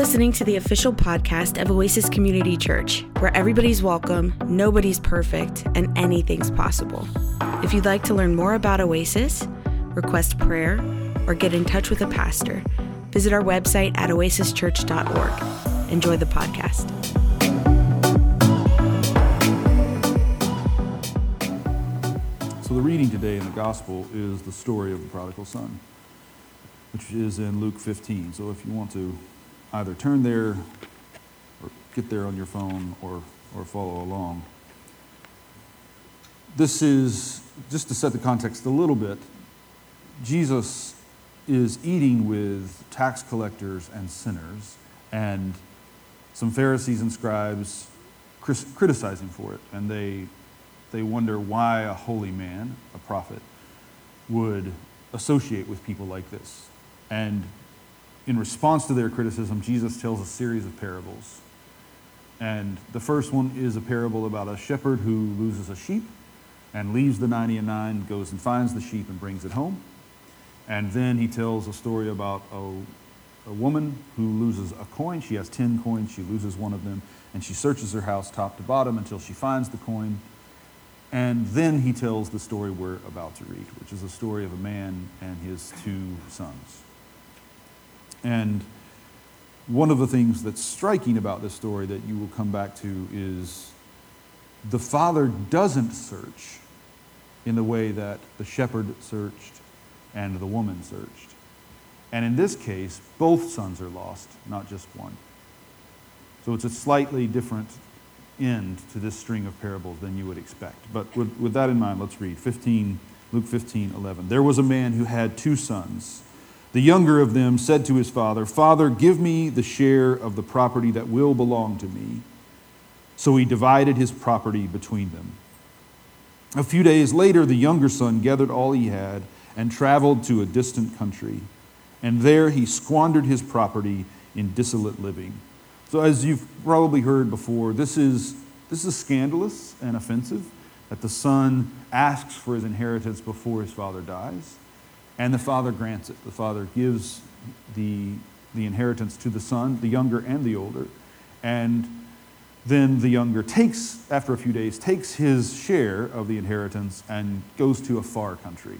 listening to the official podcast of Oasis Community Church, where everybody's welcome, nobody's perfect, and anything's possible. If you'd like to learn more about Oasis, request prayer, or get in touch with a pastor, visit our website at oasischurch.org. Enjoy the podcast. So the reading today in the gospel is the story of the prodigal son, which is in Luke 15. So if you want to either turn there or get there on your phone or follow along. This is, just to set the context a little bit, Jesus is eating with tax collectors and sinners, and some Pharisees and scribes criticizing for it, and they wonder why a holy man, a prophet, would associate with people like this. And in response to their criticism, Jesus tells a series of parables. And the first one is a parable about a shepherd who loses a sheep and leaves the 99, goes and finds the sheep and brings it home. And then he tells a story about a woman who loses a coin. She has 10 coins, she loses one of them, and she searches her house top to bottom until she finds the coin. And then he tells the story we're about to read, which is the story of a man and his two sons. And one of the things that's striking about this story that you will come back to is the father doesn't search in the way that the shepherd searched and the woman searched. And in this case, both sons are lost, not just one. So it's a slightly different end to this string of parables than you would expect. But with that in mind, let's read Luke 15:11. There was a man who had two sons. The younger of them said to his father, "Father, give me the share of the property that will belong to me." So he divided his property between them. A few days later, the younger son gathered all he had and traveled to a distant country. And there he squandered his property in dissolute living. So as you've probably heard before, this is scandalous and offensive that the son asks for his inheritance before his father dies, and the father grants it. The father gives the inheritance to the son, the younger and the older, and then the younger takes, after a few days, takes his share of the inheritance and goes to a far country,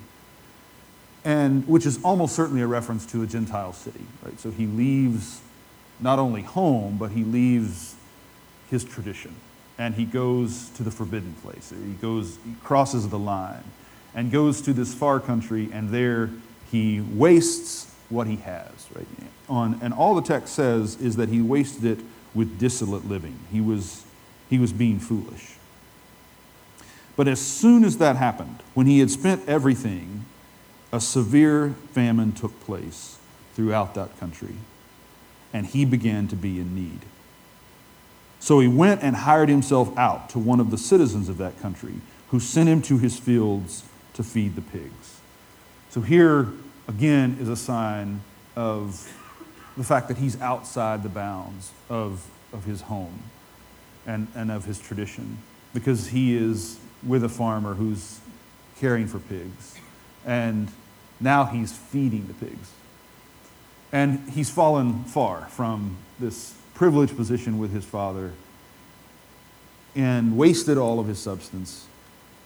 and which is almost certainly a reference to a Gentile city, right? So he leaves not only home, but he leaves his tradition, and he goes to the forbidden place. He crosses the line and goes to this far country, and there he wastes what he has, right? And all the text says is that he wasted it with dissolute living. He was being foolish. But as soon as that happened, when he had spent everything, a severe famine took place throughout that country, and he began to be in need. So he went and hired himself out to one of the citizens of that country, who sent him to his fields to feed the pigs. So here, again, is a sign of the fact that he's outside the bounds of his home and of his tradition, because he is with a farmer who's caring for pigs, and now he's feeding the pigs. And he's fallen far from this privileged position with his father and wasted all of his substance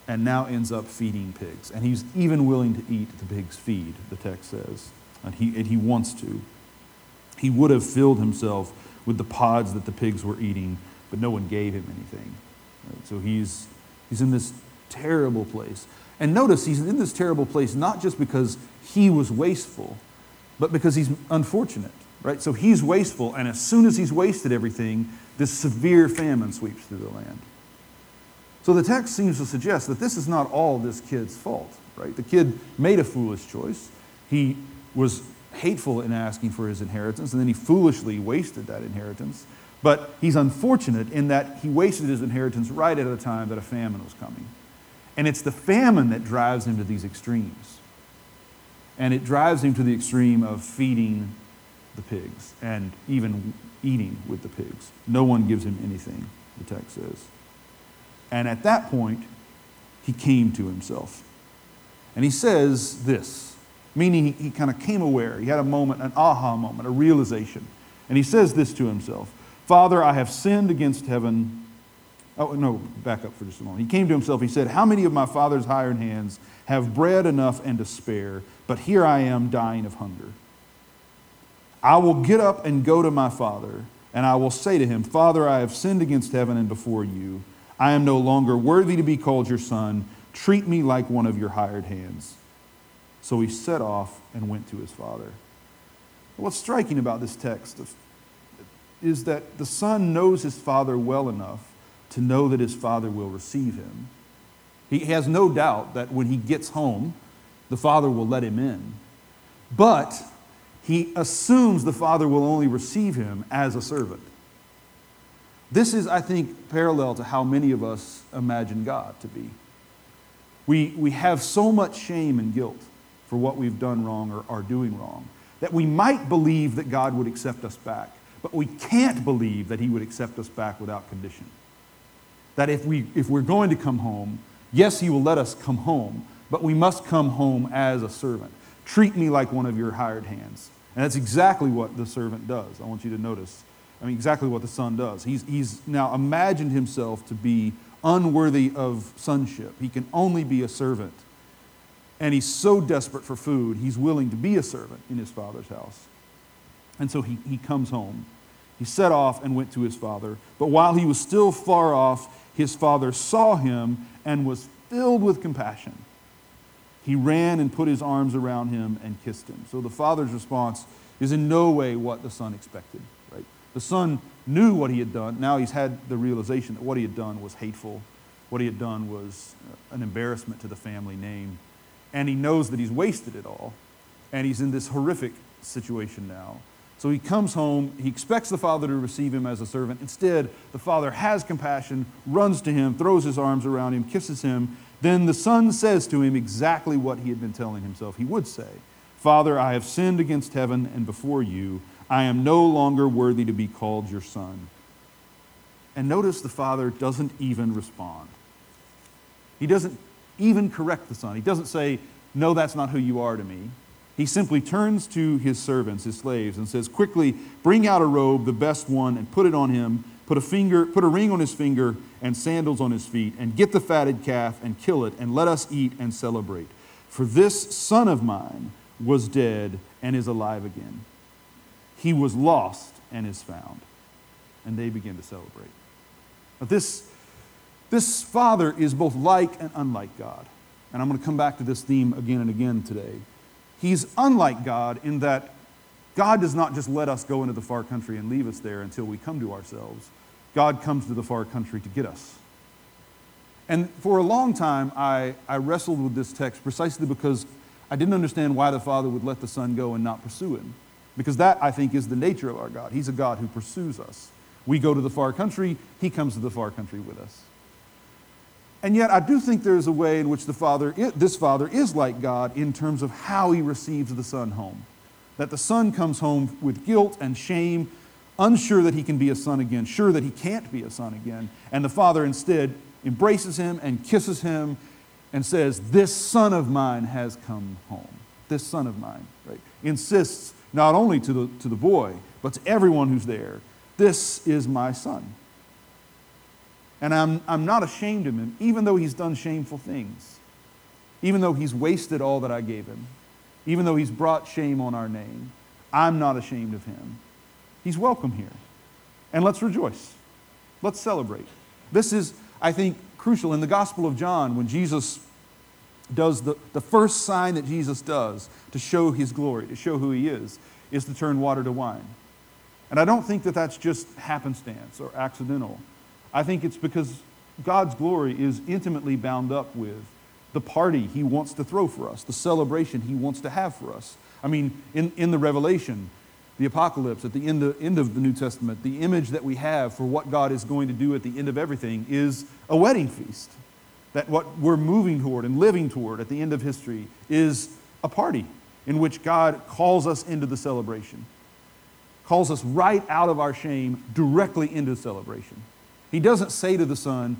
and now ends up feeding pigs. And he's even willing to eat the pig's feed, the text says, and he wants to. He would have filled himself with the pods that the pigs were eating, but no one gave him anything. Right? So he's in this terrible place. And notice he's in this terrible place not just because he was wasteful, but because he's unfortunate, right? So he's wasteful, and as soon as he's wasted everything, this severe famine sweeps through the land. So the text seems to suggest that this is not all this kid's fault, right? The kid made a foolish choice. He was hateful in asking for his inheritance, and then he foolishly wasted that inheritance. But he's unfortunate in that he wasted his inheritance right at a time that a famine was coming. And it's the famine that drives him to these extremes. And it drives him to the extreme of feeding the pigs and even eating with the pigs. No one gives him anything, the text says. And at that point, he came to himself. And he says this, meaning he kind of came aware. He had a moment, an aha moment, a realization. And he says this to himself, Father, I have sinned against heaven. Oh, no, back up for just a moment. He came to himself, he said, how many of my father's hired hands have bread enough and to spare, but here I am dying of hunger. I will get up and go to my father, and I will say to him, Father, I have sinned against heaven and before you. I am no longer worthy to be called your son. Treat me like one of your hired hands. So he set off and went to his father. What's striking about this text is that the son knows his father well enough to know that his father will receive him. He has no doubt that when he gets home, the father will let him in. But he assumes the father will only receive him as a servant. This is, I think, parallel to how many of us imagine God to be. We have so much shame and guilt for what we've done wrong or are doing wrong that we might believe that God would accept us back, but we can't believe that he would accept us back without condition. That if we're going to come home, yes, he will let us come home, but we must come home as a servant. Treat me like one of your hired hands. And that's exactly what the servant does. I want you to notice. I mean, exactly what the son does. He's now imagined himself to be unworthy of sonship. He can only be a servant. And he's so desperate for food, he's willing to be a servant in his father's house. And so he comes home. He set off and went to his father. But while he was still far off, his father saw him and was filled with compassion. He ran and put his arms around him and kissed him. So the father's response is in no way what the son expected. Right? The son knew what he had done. Now he's had the realization that what he had done was hateful. What he had done was an embarrassment to the family name. And he knows that he's wasted it all. And he's in this horrific situation now. So he comes home, he expects the father to receive him as a servant. Instead, the father has compassion, runs to him, throws his arms around him, kisses him. Then the son says to him exactly what he had been telling himself he would say. Father, I have sinned against heaven and before you. I am no longer worthy to be called your son. And notice the father doesn't even respond. He doesn't even correct the son. He doesn't say, no, that's not who you are to me. He simply turns to his servants, his slaves, and says, quickly, bring out a robe, the best one, and put it on him. Put a ring on his finger and sandals on his feet, and get the fatted calf and kill it, and let us eat and celebrate. For this son of mine was dead and is alive again. He was lost and is found. And they begin to celebrate. Now this father is both like and unlike God. And I'm going to come back to this theme again and again today. He's unlike God in that God does not just let us go into the far country and leave us there until we come to ourselves. God comes to the far country to get us. And for a long time, I wrestled with this text precisely because I didn't understand why the Father would let the Son go and not pursue him. Because that, I think, is the nature of our God. He's a God who pursues us. We go to the far country, he comes to the far country with us. And yet I do think there's a way in which this father is like God in terms of how he receives the son home. That the son comes home with guilt and shame, unsure that he can be a son again, sure that he can't be a son again. And the father instead embraces him and kisses him and says, this son of mine has come home. This son of mine, right? Insists not only to the boy, but to everyone who's there, this is my son. And I'm not ashamed of him, even though he's done shameful things, even though he's wasted all that I gave him, even though he's brought shame on our name. I'm not ashamed of him. He's welcome here. And let's rejoice. Let's celebrate. This is, I think, crucial. In the Gospel of John, when Jesus does the first sign that Jesus does to show his glory, to show who he is to turn water to wine. And I don't think that that's just happenstance or accidental. I think it's because God's glory is intimately bound up with the party he wants to throw for us, the celebration he wants to have for us. I mean, in the Revelation, the Apocalypse, at the end of the New Testament, the image that we have for what God is going to do at the end of everything is a wedding feast. That what we're moving toward and living toward at the end of history is a party in which God calls us into the celebration, calls us right out of our shame directly into celebration. He doesn't say to the son,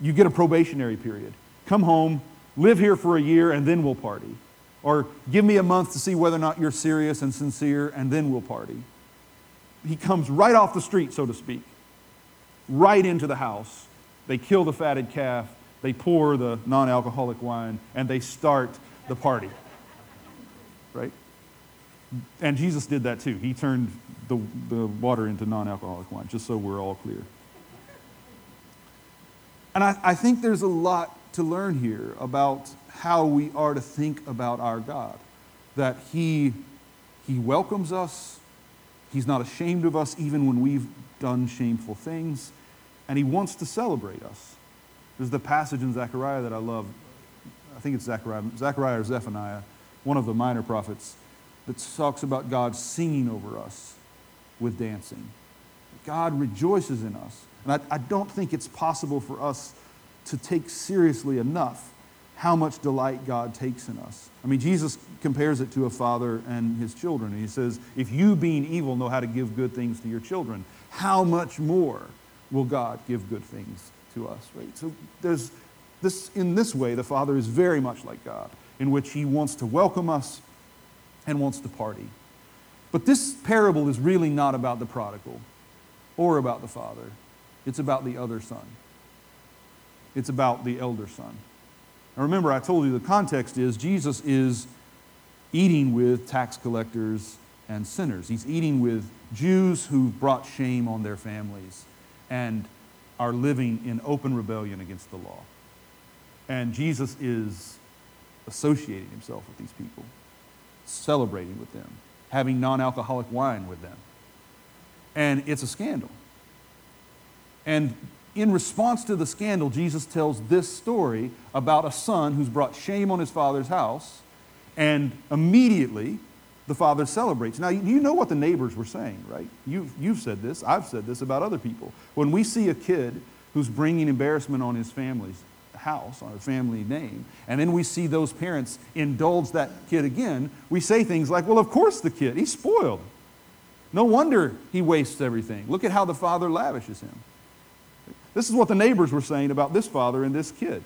you get a probationary period. Come home, live here for a year, and then we'll party. Or give me a month to see whether or not you're serious and sincere, and then we'll party. he comes right off the street, so to speak, right into the house. They kill the fatted calf, they pour the non-alcoholic wine, and they start the party, right? And Jesus did that too. He turned the water into non-alcoholic wine, just so we're all clear. And I think there's a lot to learn here about how we are to think about our God, that he welcomes us, he's not ashamed of us even when we've done shameful things, and he wants to celebrate us. There's the passage in Zechariah that I love. I think it's Zechariah or Zephaniah, one of the minor prophets, that talks about God singing over us with dancing. God rejoices in us. And I don't think it's possible for us to take seriously enough how much delight God takes in us. I mean, Jesus compares it to a father and his children. He says, if you, being evil, know how to give good things to your children, how much more will God give good things to us, right? So there's this, in this way, the Father is very much like God, in which he wants to welcome us and wants to party. But this parable is really not about the prodigal or about the father. It's about the other son. It's about the elder son. Now remember, I told you the context is Jesus is eating with tax collectors and sinners. He's eating with Jews who've brought shame on their families and are living in open rebellion against the law. And Jesus is associating himself with these people, celebrating with them, having non-alcoholic wine with them. And it's a scandal. And in response to the scandal, Jesus tells this story about a son who's brought shame on his father's house, and immediately the father celebrates. Now, you know what the neighbors were saying, right? You've said this, I've said this about other people. When we see a kid who's bringing embarrassment on his family's house, on a family name, and then we see those parents indulge that kid again, we say things like, well, of course the kid, he's spoiled. No wonder he wastes everything. Look at how the father lavishes him. This is what the neighbors were saying about this father and this kid.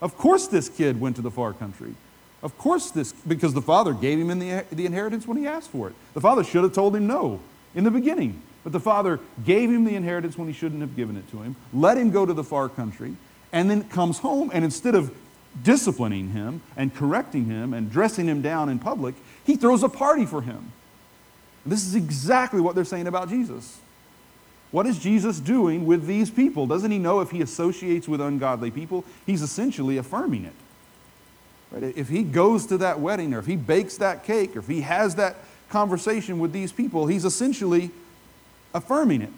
Of course this kid went to the far country. Of course this, because the father gave him the inheritance when he asked for it. The father should have told him no in the beginning, but the father gave him the inheritance when he shouldn't have given it to him, let him go to the far country, and then comes home, and instead of disciplining him and correcting him and dressing him down in public, he throws a party for him. This is exactly what they're saying about Jesus. What is Jesus doing with these people? Doesn't he know if he associates with ungodly people, he's essentially affirming it? Right? If he goes to that wedding, or if he bakes that cake, or if he has that conversation with these people, he's essentially affirming it.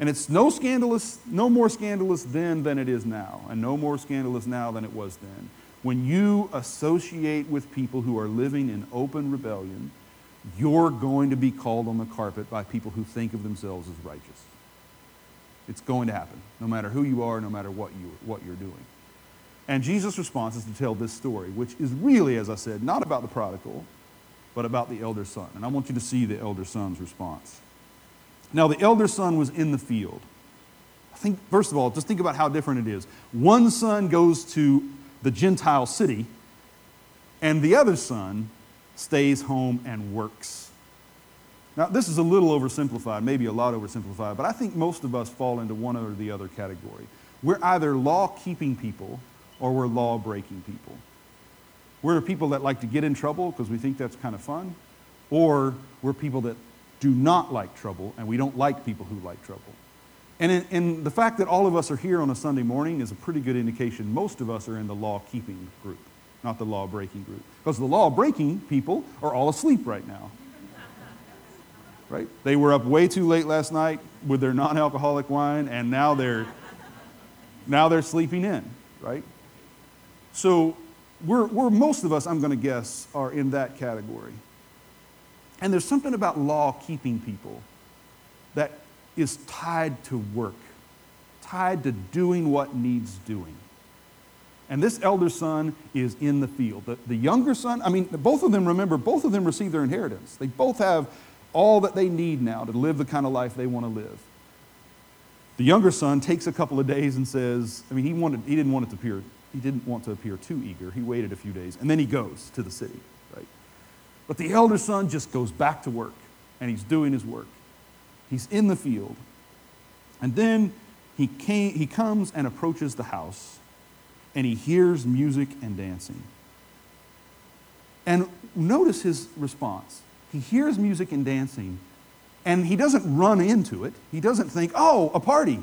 And it's no more scandalous then than it is now, and no more scandalous now than it was then. When you associate with people who are living in open rebellion, you're going to be called on the carpet by people who think of themselves as righteous. It's going to happen, no matter who you are, no matter what you're doing. And Jesus' response is to tell this story, which is really, as I said, not about the prodigal, but about the elder son. And I want you to see the elder son's response. Now, the elder son was in the field. I think, first of all, just think about how different it is. One son goes to the Gentile city, and the other son stays home and works. Now, this is a little oversimplified, maybe a lot oversimplified, but I think most of us fall into one or the other category. We're either law-keeping people or we're law-breaking people. We're people that like to get in trouble because we think that's kind of fun, or we're people that do not like trouble, and we don't like people who like trouble. And in the fact that all of us are here on a Sunday morning is a pretty good indication most of us are in the law-keeping group, not the law-breaking group. Because the law-breaking people are all asleep right now. Right? They were up way too late last night with their non-alcoholic wine, and now they're sleeping in, right? So we're most of us, I'm going to guess, are in that category. And there's something about law-keeping people that is tied to work, tied to doing what needs doing. And this elder son is in the field. The younger son, I mean, both of them, remember, both of them receive their inheritance. They both have all that they need now to live the kind of life they want to live. The younger son takes a couple of days and says, I mean, he didn't want to appear too eager. He waited a few days, and then he goes to the city, right? But the elder son just goes back to work, and he's doing his work. He's in the field. And then he comes and approaches the house, and he hears music and dancing. And notice his response. He hears music and dancing, and he doesn't run into it. He doesn't think, oh, a party.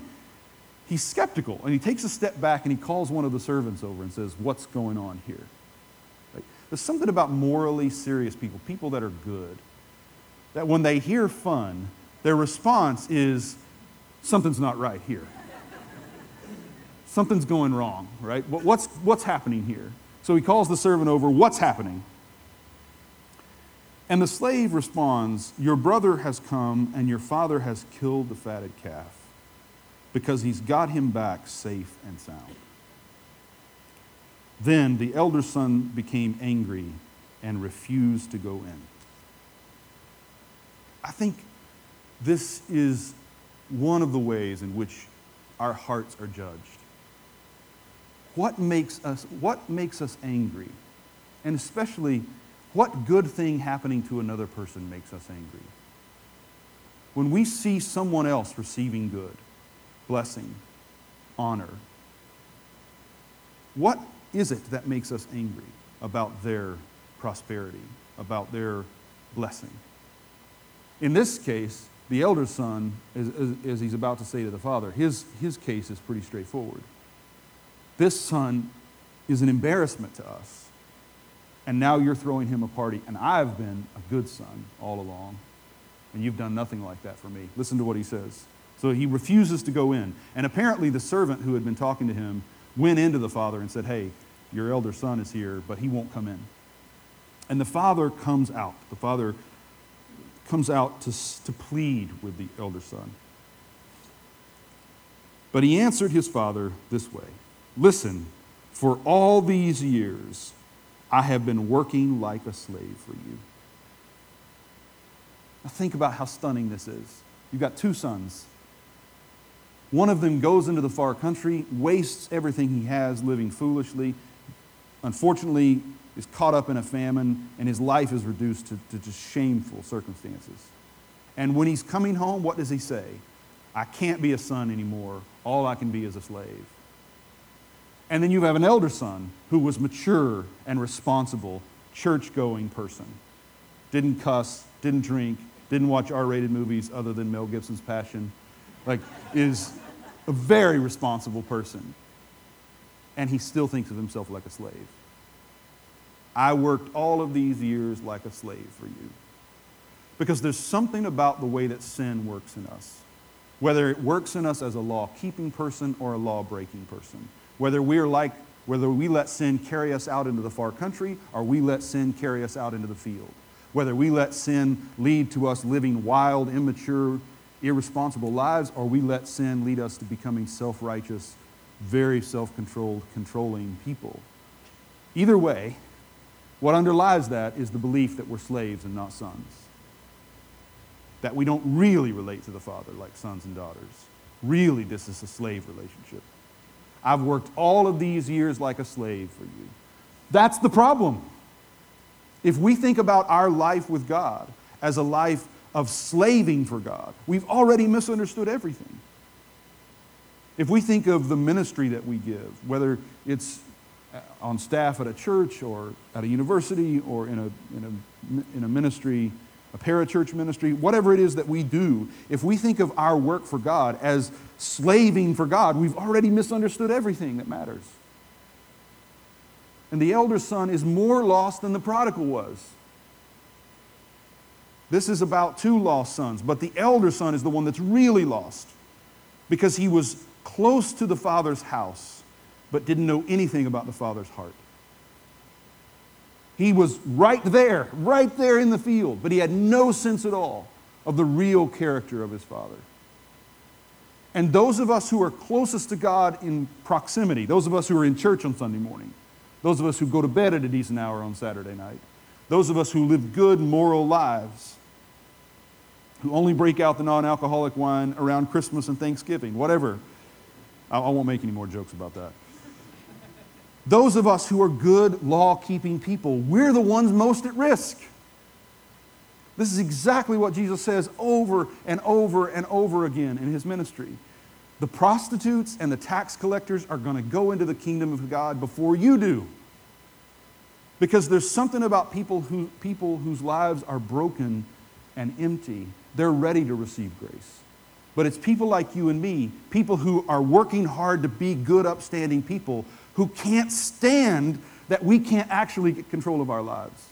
He's skeptical, and he takes a step back, and he calls one of the servants over and says, what's going on here? Right? There's something about morally serious people, people that are good, that when they hear fun, their response is, something's not right here. Something's going wrong, right? What's happening here? So he calls the servant over, what's happening? And the slave responds, your brother has come and your father has killed the fatted calf because he's got him back safe and sound. Then the elder son became angry and refused to go in. I think this is one of the ways in which our hearts are judged. What makes us angry? And especially, what good thing happening to another person makes us angry? When we see someone else receiving good, blessing, honor, what is it that makes us angry about their prosperity, about their blessing? In this case, the elder son, as he's about to say to the father, his case is pretty straightforward. This son is an embarrassment to us, and now you're throwing him a party, and I've been a good son all along, and you've done nothing like that for me. Listen to what he says. So he refuses to go in, and apparently the servant who had been talking to him went into the father and said, hey, your elder son is here, but he won't come in. And the father comes out. The father comes out to plead with the elder son. But he answered his father this way, listen, for all these years I have been working like a slave for you. Now think about how stunning this is. You've got two sons. One of them goes into the far country, wastes everything he has, living foolishly. Unfortunately, is caught up in a famine, and his life is reduced to just shameful circumstances. And when he's coming home, what does he say? I can't be a son anymore. All I can be is a slave. And then you have an elder son who was mature and responsible, church-going person. Didn't cuss, didn't drink, didn't watch R-rated movies other than Mel Gibson's Passion. Is a very responsible person. And he still thinks of himself like a slave. I worked all of these years like a slave for you. Because there's something about the way that sin works in us. Whether it works in us as a law-keeping person or a law-breaking person. Whether we let sin carry us out into the far country or we let sin carry us out into the field. Whether we let sin lead to us living wild, immature, irresponsible lives or we let sin lead us to becoming self-righteous, very self-controlled, controlling people. Either way, what underlies that is the belief that we're slaves and not sons. That we don't really relate to the Father like sons and daughters. Really, this is a slave relationship. I've worked all of these years like a slave for you. That's the problem. If we think about our life with God as a life of slaving for God, we've already misunderstood everything. If we think of the ministry that we give, whether it's on staff at a church or at a university or in a ministry, a parachurch ministry, whatever it is that we do, if we think of our work for God as slaving for God, we've already misunderstood everything that matters. And the elder son is more lost than the prodigal was. This is about two lost sons, but the elder son is the one that's really lost because he was close to the father's house but didn't know anything about the Father's heart. He was right there in the field, but he had no sense at all of the real character of his Father. And those of us who are closest to God in proximity, those of us who are in church on Sunday morning, those of us who go to bed at a decent hour on Saturday night, those of us who live good, moral lives, who only break out the non-alcoholic wine around Christmas and Thanksgiving, whatever. I won't make any more jokes about that. Those of us who are good, law-keeping people, we're the ones most at risk. This is exactly what Jesus says over and over and over again in his ministry. The prostitutes and the tax collectors are going to go into the kingdom of God before you do. Because there's something about people whose lives are broken and empty. They're ready to receive grace. But it's people like you and me, people who are working hard to be good, upstanding people, who can't stand that we can't actually get control of our lives.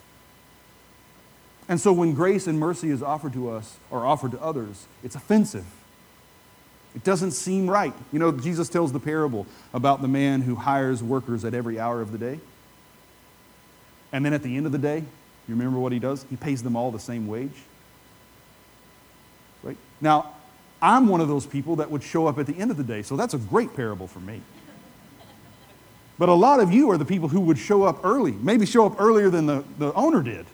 And so when grace and mercy is offered to us or offered to others, it's offensive. It doesn't seem right. You know, Jesus tells the parable about the man who hires workers at every hour of the day. And then at the end of the day, you remember what he does? He pays them all the same wage. Right? Now, I'm one of those people that would show up at the end of the day, so that's a great parable for me. But a lot of you are the people who would show up early, maybe show up earlier than the owner did.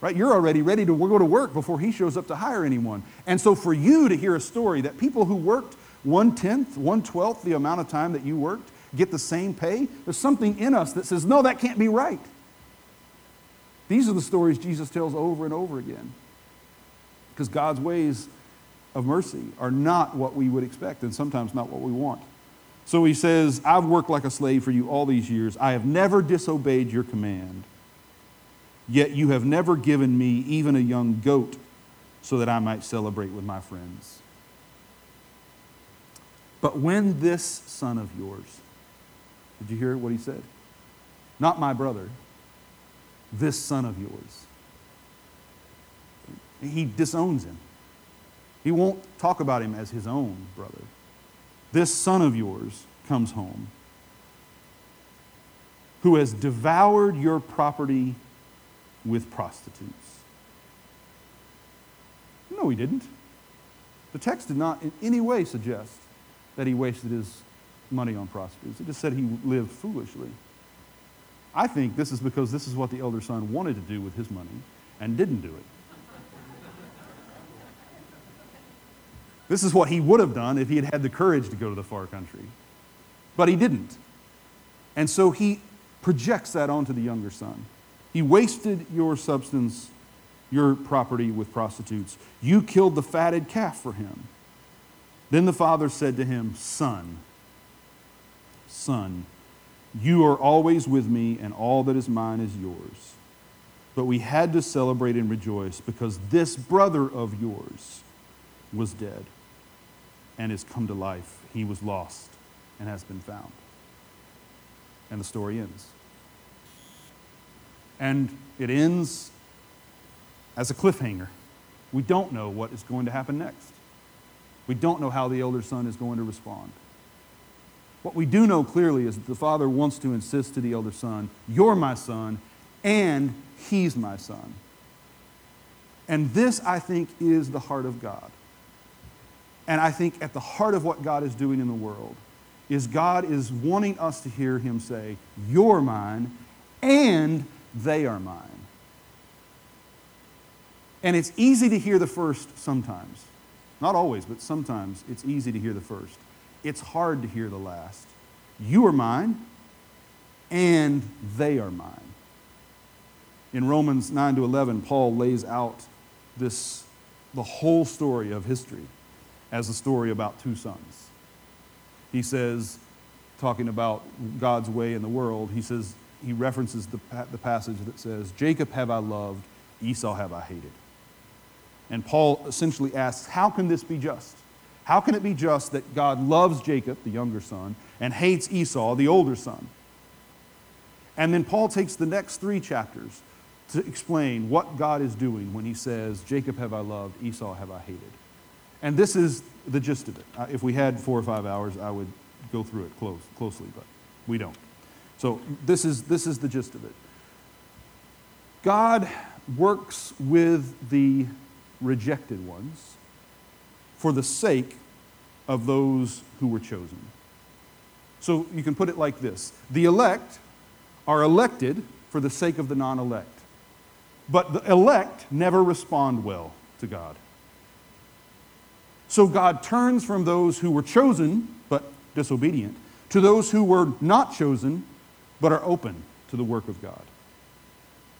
Right? You're already ready to go to work before he shows up to hire anyone. And so for you to hear a story that people who worked 1/10, 1/12 the amount of time that you worked get the same pay, there's something in us that says, no, that can't be right. These are the stories Jesus tells over and over again. Because God's ways of mercy are not what we would expect and sometimes not what we want. So he says, I've worked like a slave for you all these years. I have never disobeyed your command. Yet you have never given me even a young goat so that I might celebrate with my friends. But when this son of yours, did you hear what he said? Not my brother, this son of yours. He disowns him. He won't talk about him as his own brother. This son of yours comes home, who has devoured your property with prostitutes. No, he didn't. The text did not in any way suggest that he wasted his money on prostitutes. It just said he lived foolishly. I think this is because this is what the elder son wanted to do with his money and didn't do it. This is what he would have done if he had had the courage to go to the far country. But he didn't. And so he projects that onto the younger son. He wasted your substance, your property with prostitutes. You killed the fatted calf for him. Then the father said to him, Son, you are always with me, and all that is mine is yours. But we had to celebrate and rejoice because this brother of yours was dead and has come to life. He was lost and has been found. And the story ends. And it ends as a cliffhanger. We don't know what is going to happen next. We don't know how the elder son is going to respond. What we do know clearly is that the father wants to insist to the elder son, you're my son, and he's my son. And this, I think, is the heart of God. And I think at the heart of what God is doing in the world is God is wanting us to hear him say, you're mine, and they are mine. And it's easy to hear the first sometimes. Not always, but sometimes it's easy to hear the first. It's hard to hear the last. You are mine, and they are mine. In Romans 9-11, Paul lays out the whole story of history as a story about two sons. He says, talking about God's way in the world, he says, he references the passage that says, Jacob have I loved, Esau have I hated. And Paul essentially asks, how can this be just? How can it be just that God loves Jacob, the younger son, and hates Esau, the older son? And then Paul takes the next three chapters to explain what God is doing when he says, Jacob have I loved, Esau have I hated. And this is the gist of it. If we had 4 or 5 hours, I would go through it closely, but we don't. So this is the gist of it. God works with the rejected ones for the sake of those who were chosen. So you can put it like this. The elect are elected for the sake of the non-elect. But the elect never respond well to God. So God turns from those who were chosen but disobedient to those who were not chosen but are open to the work of God.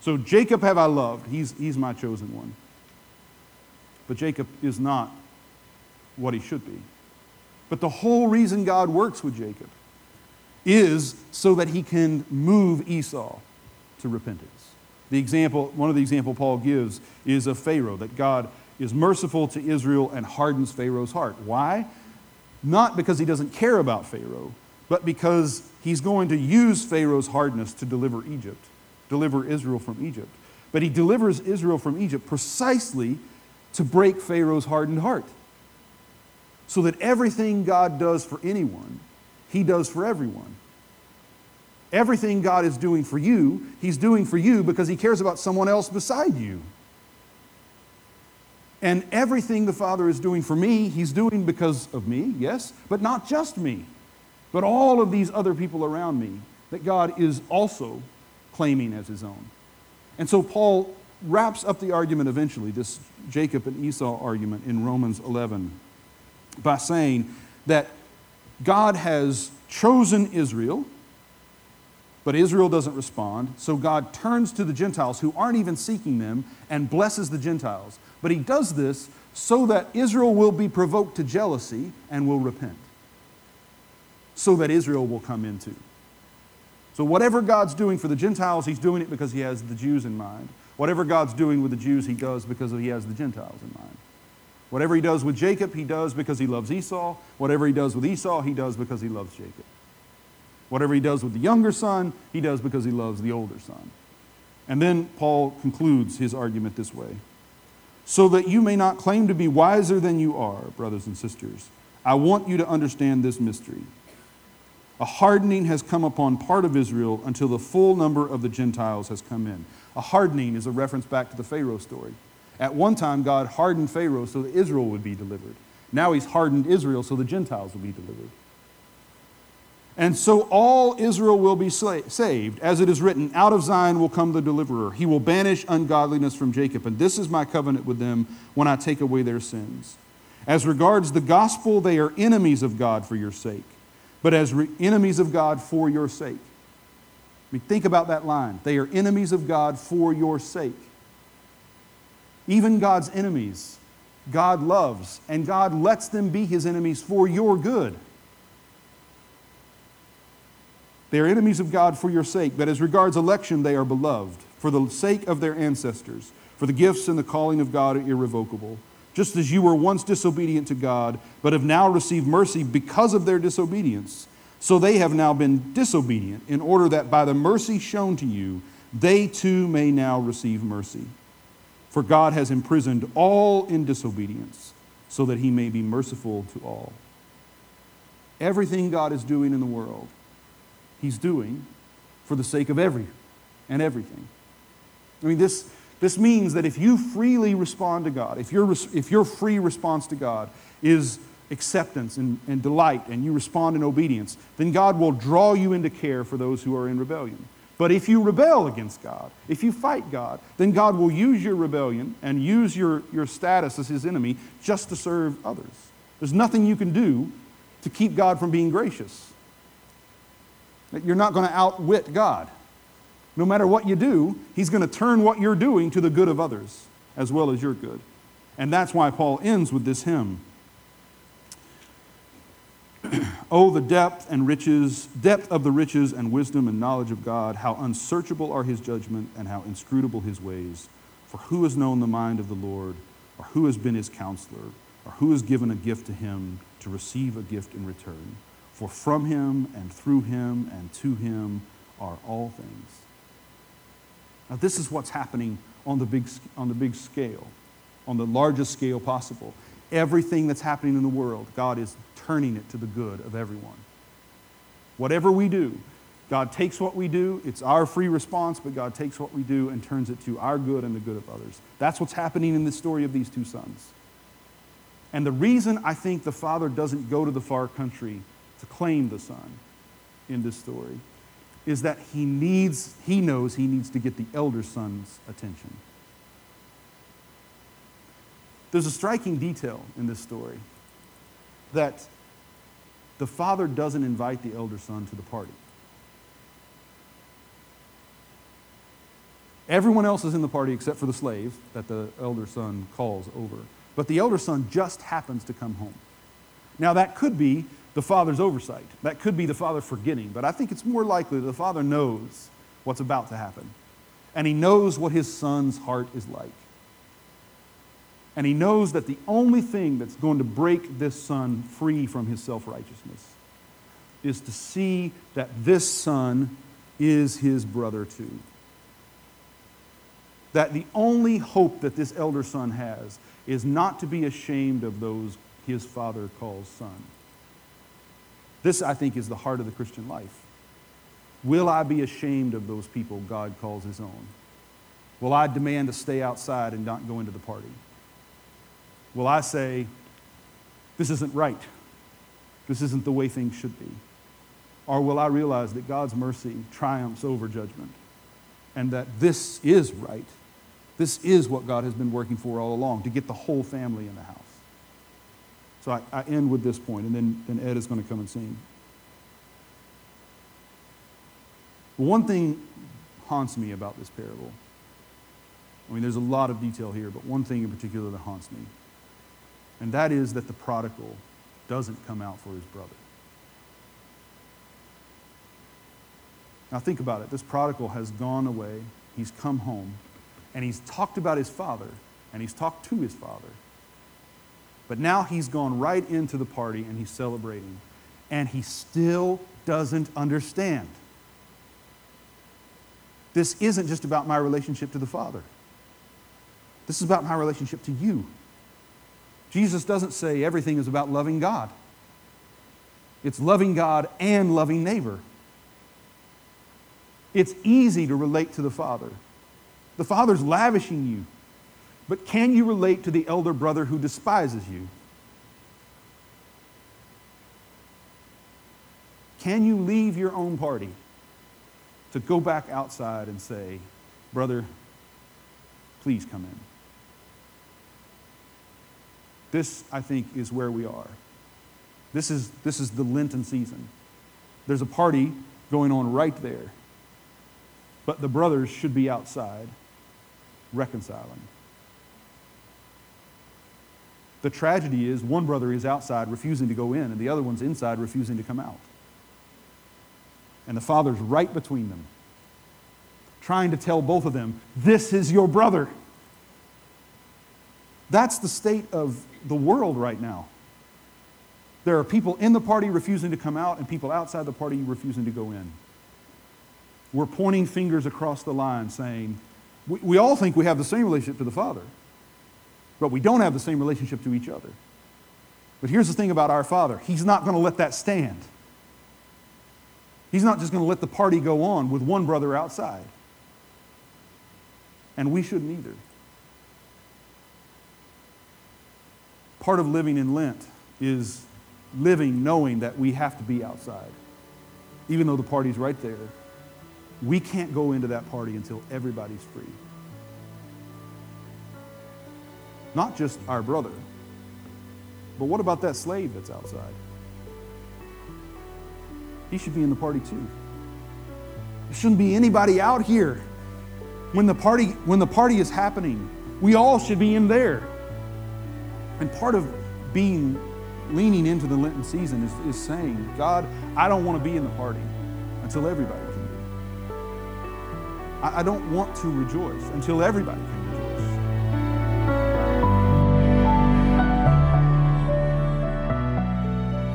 So Jacob have I loved. He's my chosen one. But Jacob is not what he should be. But the whole reason God works with Jacob is so that he can move Esau to repentance. The example, one of the examples Paul gives is of Pharaoh, that God is merciful to Israel and hardens Pharaoh's heart. Why? Not because he doesn't care about Pharaoh, but because he's going to use Pharaoh's hardness to deliver Egypt, deliver Israel from Egypt. But he delivers Israel from Egypt precisely to break Pharaoh's hardened heart, so that everything God does for anyone, he does for everyone. Everything God is doing for you, he's doing for you because he cares about someone else beside you. And everything the Father is doing for me, he's doing because of me, yes, but not just me, but all of these other people around me that God is also claiming as his own. And so Paul wraps up the argument eventually, this Jacob and Esau argument in Romans 11, by saying that God has chosen Israel, but Israel doesn't respond, so God turns to the Gentiles who aren't even seeking them and blesses the Gentiles. But he does this so that Israel will be provoked to jealousy and will repent, so that Israel will come in too. So whatever God's doing for the Gentiles, he's doing it because he has the Jews in mind. Whatever God's doing with the Jews, he does because he has the Gentiles in mind. Whatever he does with Jacob, he does because he loves Esau. Whatever he does with Esau, he does because he loves Jacob. Whatever he does with the younger son, he does because he loves the older son. And then Paul concludes his argument this way. So that you may not claim to be wiser than you are, brothers and sisters, I want you to understand this mystery. A hardening has come upon part of Israel until the full number of the Gentiles has come in. A hardening is a reference back to the Pharaoh story. At one time, God hardened Pharaoh so that Israel would be delivered. Now he's hardened Israel so the Gentiles will be delivered. And so all Israel will be saved. As it is written, out of Zion will come the deliverer. He will banish ungodliness from Jacob. And this is my covenant with them when I take away their sins. As regards the gospel, they are enemies of God for your sake. But as enemies of God for your sake. I mean, think about that line. They are enemies of God for your sake. Even God's enemies, God loves, and God lets them be his enemies for your good. They are enemies of God for your sake, but as regards election, they are beloved, for the sake of their ancestors, for the gifts and the calling of God are irrevocable. Just as you were once disobedient to God, but have now received mercy because of their disobedience, so they have now been disobedient, in order that by the mercy shown to you, they too may now receive mercy. For God has imprisoned all in disobedience, so that he may be merciful to all. Everything God is doing in the world, he's doing for the sake of everything. I mean, this means that if you freely respond to God, if your free response to God is acceptance and delight, and you respond in obedience, then God will draw you into care for those who are in rebellion. But if you rebel against God, if you fight God, then God will use your rebellion and use your status as his enemy just to serve others. There's nothing you can do to keep God from being gracious. You're not going to outwit God. No matter what you do, he's going to turn what you're doing to the good of others as well as your good. And that's why Paul ends with this hymn. Oh, the depth of the riches and wisdom and knowledge of God, how unsearchable are his judgment and how inscrutable his ways. For who has known the mind of the Lord, or who has been his counselor, or who has given a gift to him to receive a gift in return? For from him and through him and to him are all things. Now this is what's happening on the big scale, on the largest scale possible. Everything that's happening in the world, God is turning it to the good of everyone. Whatever we do, God takes what we do, it's our free response, but God takes what we do and turns it to our good and the good of others. That's what's happening in the story of these two sons. And the reason I think the father doesn't go to the far country to claim the son in this story is that he knows he needs to get the elder son's attention. There's a striking detail in this story that the father doesn't invite the elder son to the party. Everyone else is in the party except for the slave that the elder son calls over. But the elder son just happens to come home. Now that could be the father's oversight. That could be the father forgetting. But I think it's more likely that the father knows what's about to happen. And he knows what his son's heart is like. And he knows that the only thing that's going to break this son free from his self-righteousness is to see that this son is his brother too. That the only hope that this elder son has is not to be ashamed of those his father calls son. This, I think, is the heart of the Christian life. Will I be ashamed of those people God calls his own? Will I demand to stay outside and not go into the party? Will I say, this isn't right? This isn't the way things should be? Or will I realize that God's mercy triumphs over judgment and that this is right? This is what God has been working for all along, to get the whole family in the house. So I end with this point, and then Ed is going to come and sing. One thing haunts me about this parable. I mean, there's a lot of detail here, but one thing in particular that haunts me, and that is that the prodigal doesn't come out for his brother. Now think about it. This prodigal has gone away. He's come home. And he's talked about his father, and he's talked to his father. But now he's gone right into the party, and he's celebrating. And he still doesn't understand. This isn't just about my relationship to the Father. This is about my relationship to you. Jesus doesn't say everything is about loving God. It's loving God and loving neighbor. It's easy to relate to the Father. The Father's lavishing you. But can you relate to the elder brother who despises you? Can you leave your own party to go back outside and say, brother, please come in? This, I think, is where we are. This is the Lenten season. There's a party going on right there. But the brothers should be outside reconciling. The tragedy is one brother is outside refusing to go in, and the other one's inside refusing to come out. And the father's right between them, trying to tell both of them, this is your brother. That's the state of the world right now. There are people in the party refusing to come out, and people outside the party refusing to go in. We're pointing fingers across the line saying, we all think we have the same relationship to the Father, but we don't have the same relationship to each other. But here's the thing about our Father. He's not going to let that stand. He's not just going to let the party go on with one brother outside. And we shouldn't either. Part of living in Lent is living knowing that we have to be outside. Even though the party's right there, we can't go into that party until everybody's free. Not just our brother, but what about that slave that's outside? He should be in the party too. There shouldn't be anybody out here. When the party is happening, we all should be in there. And part of leaning into the Lenten season is saying, God, I don't want to be in the party until everybody can be. I don't want to rejoice until everybody can.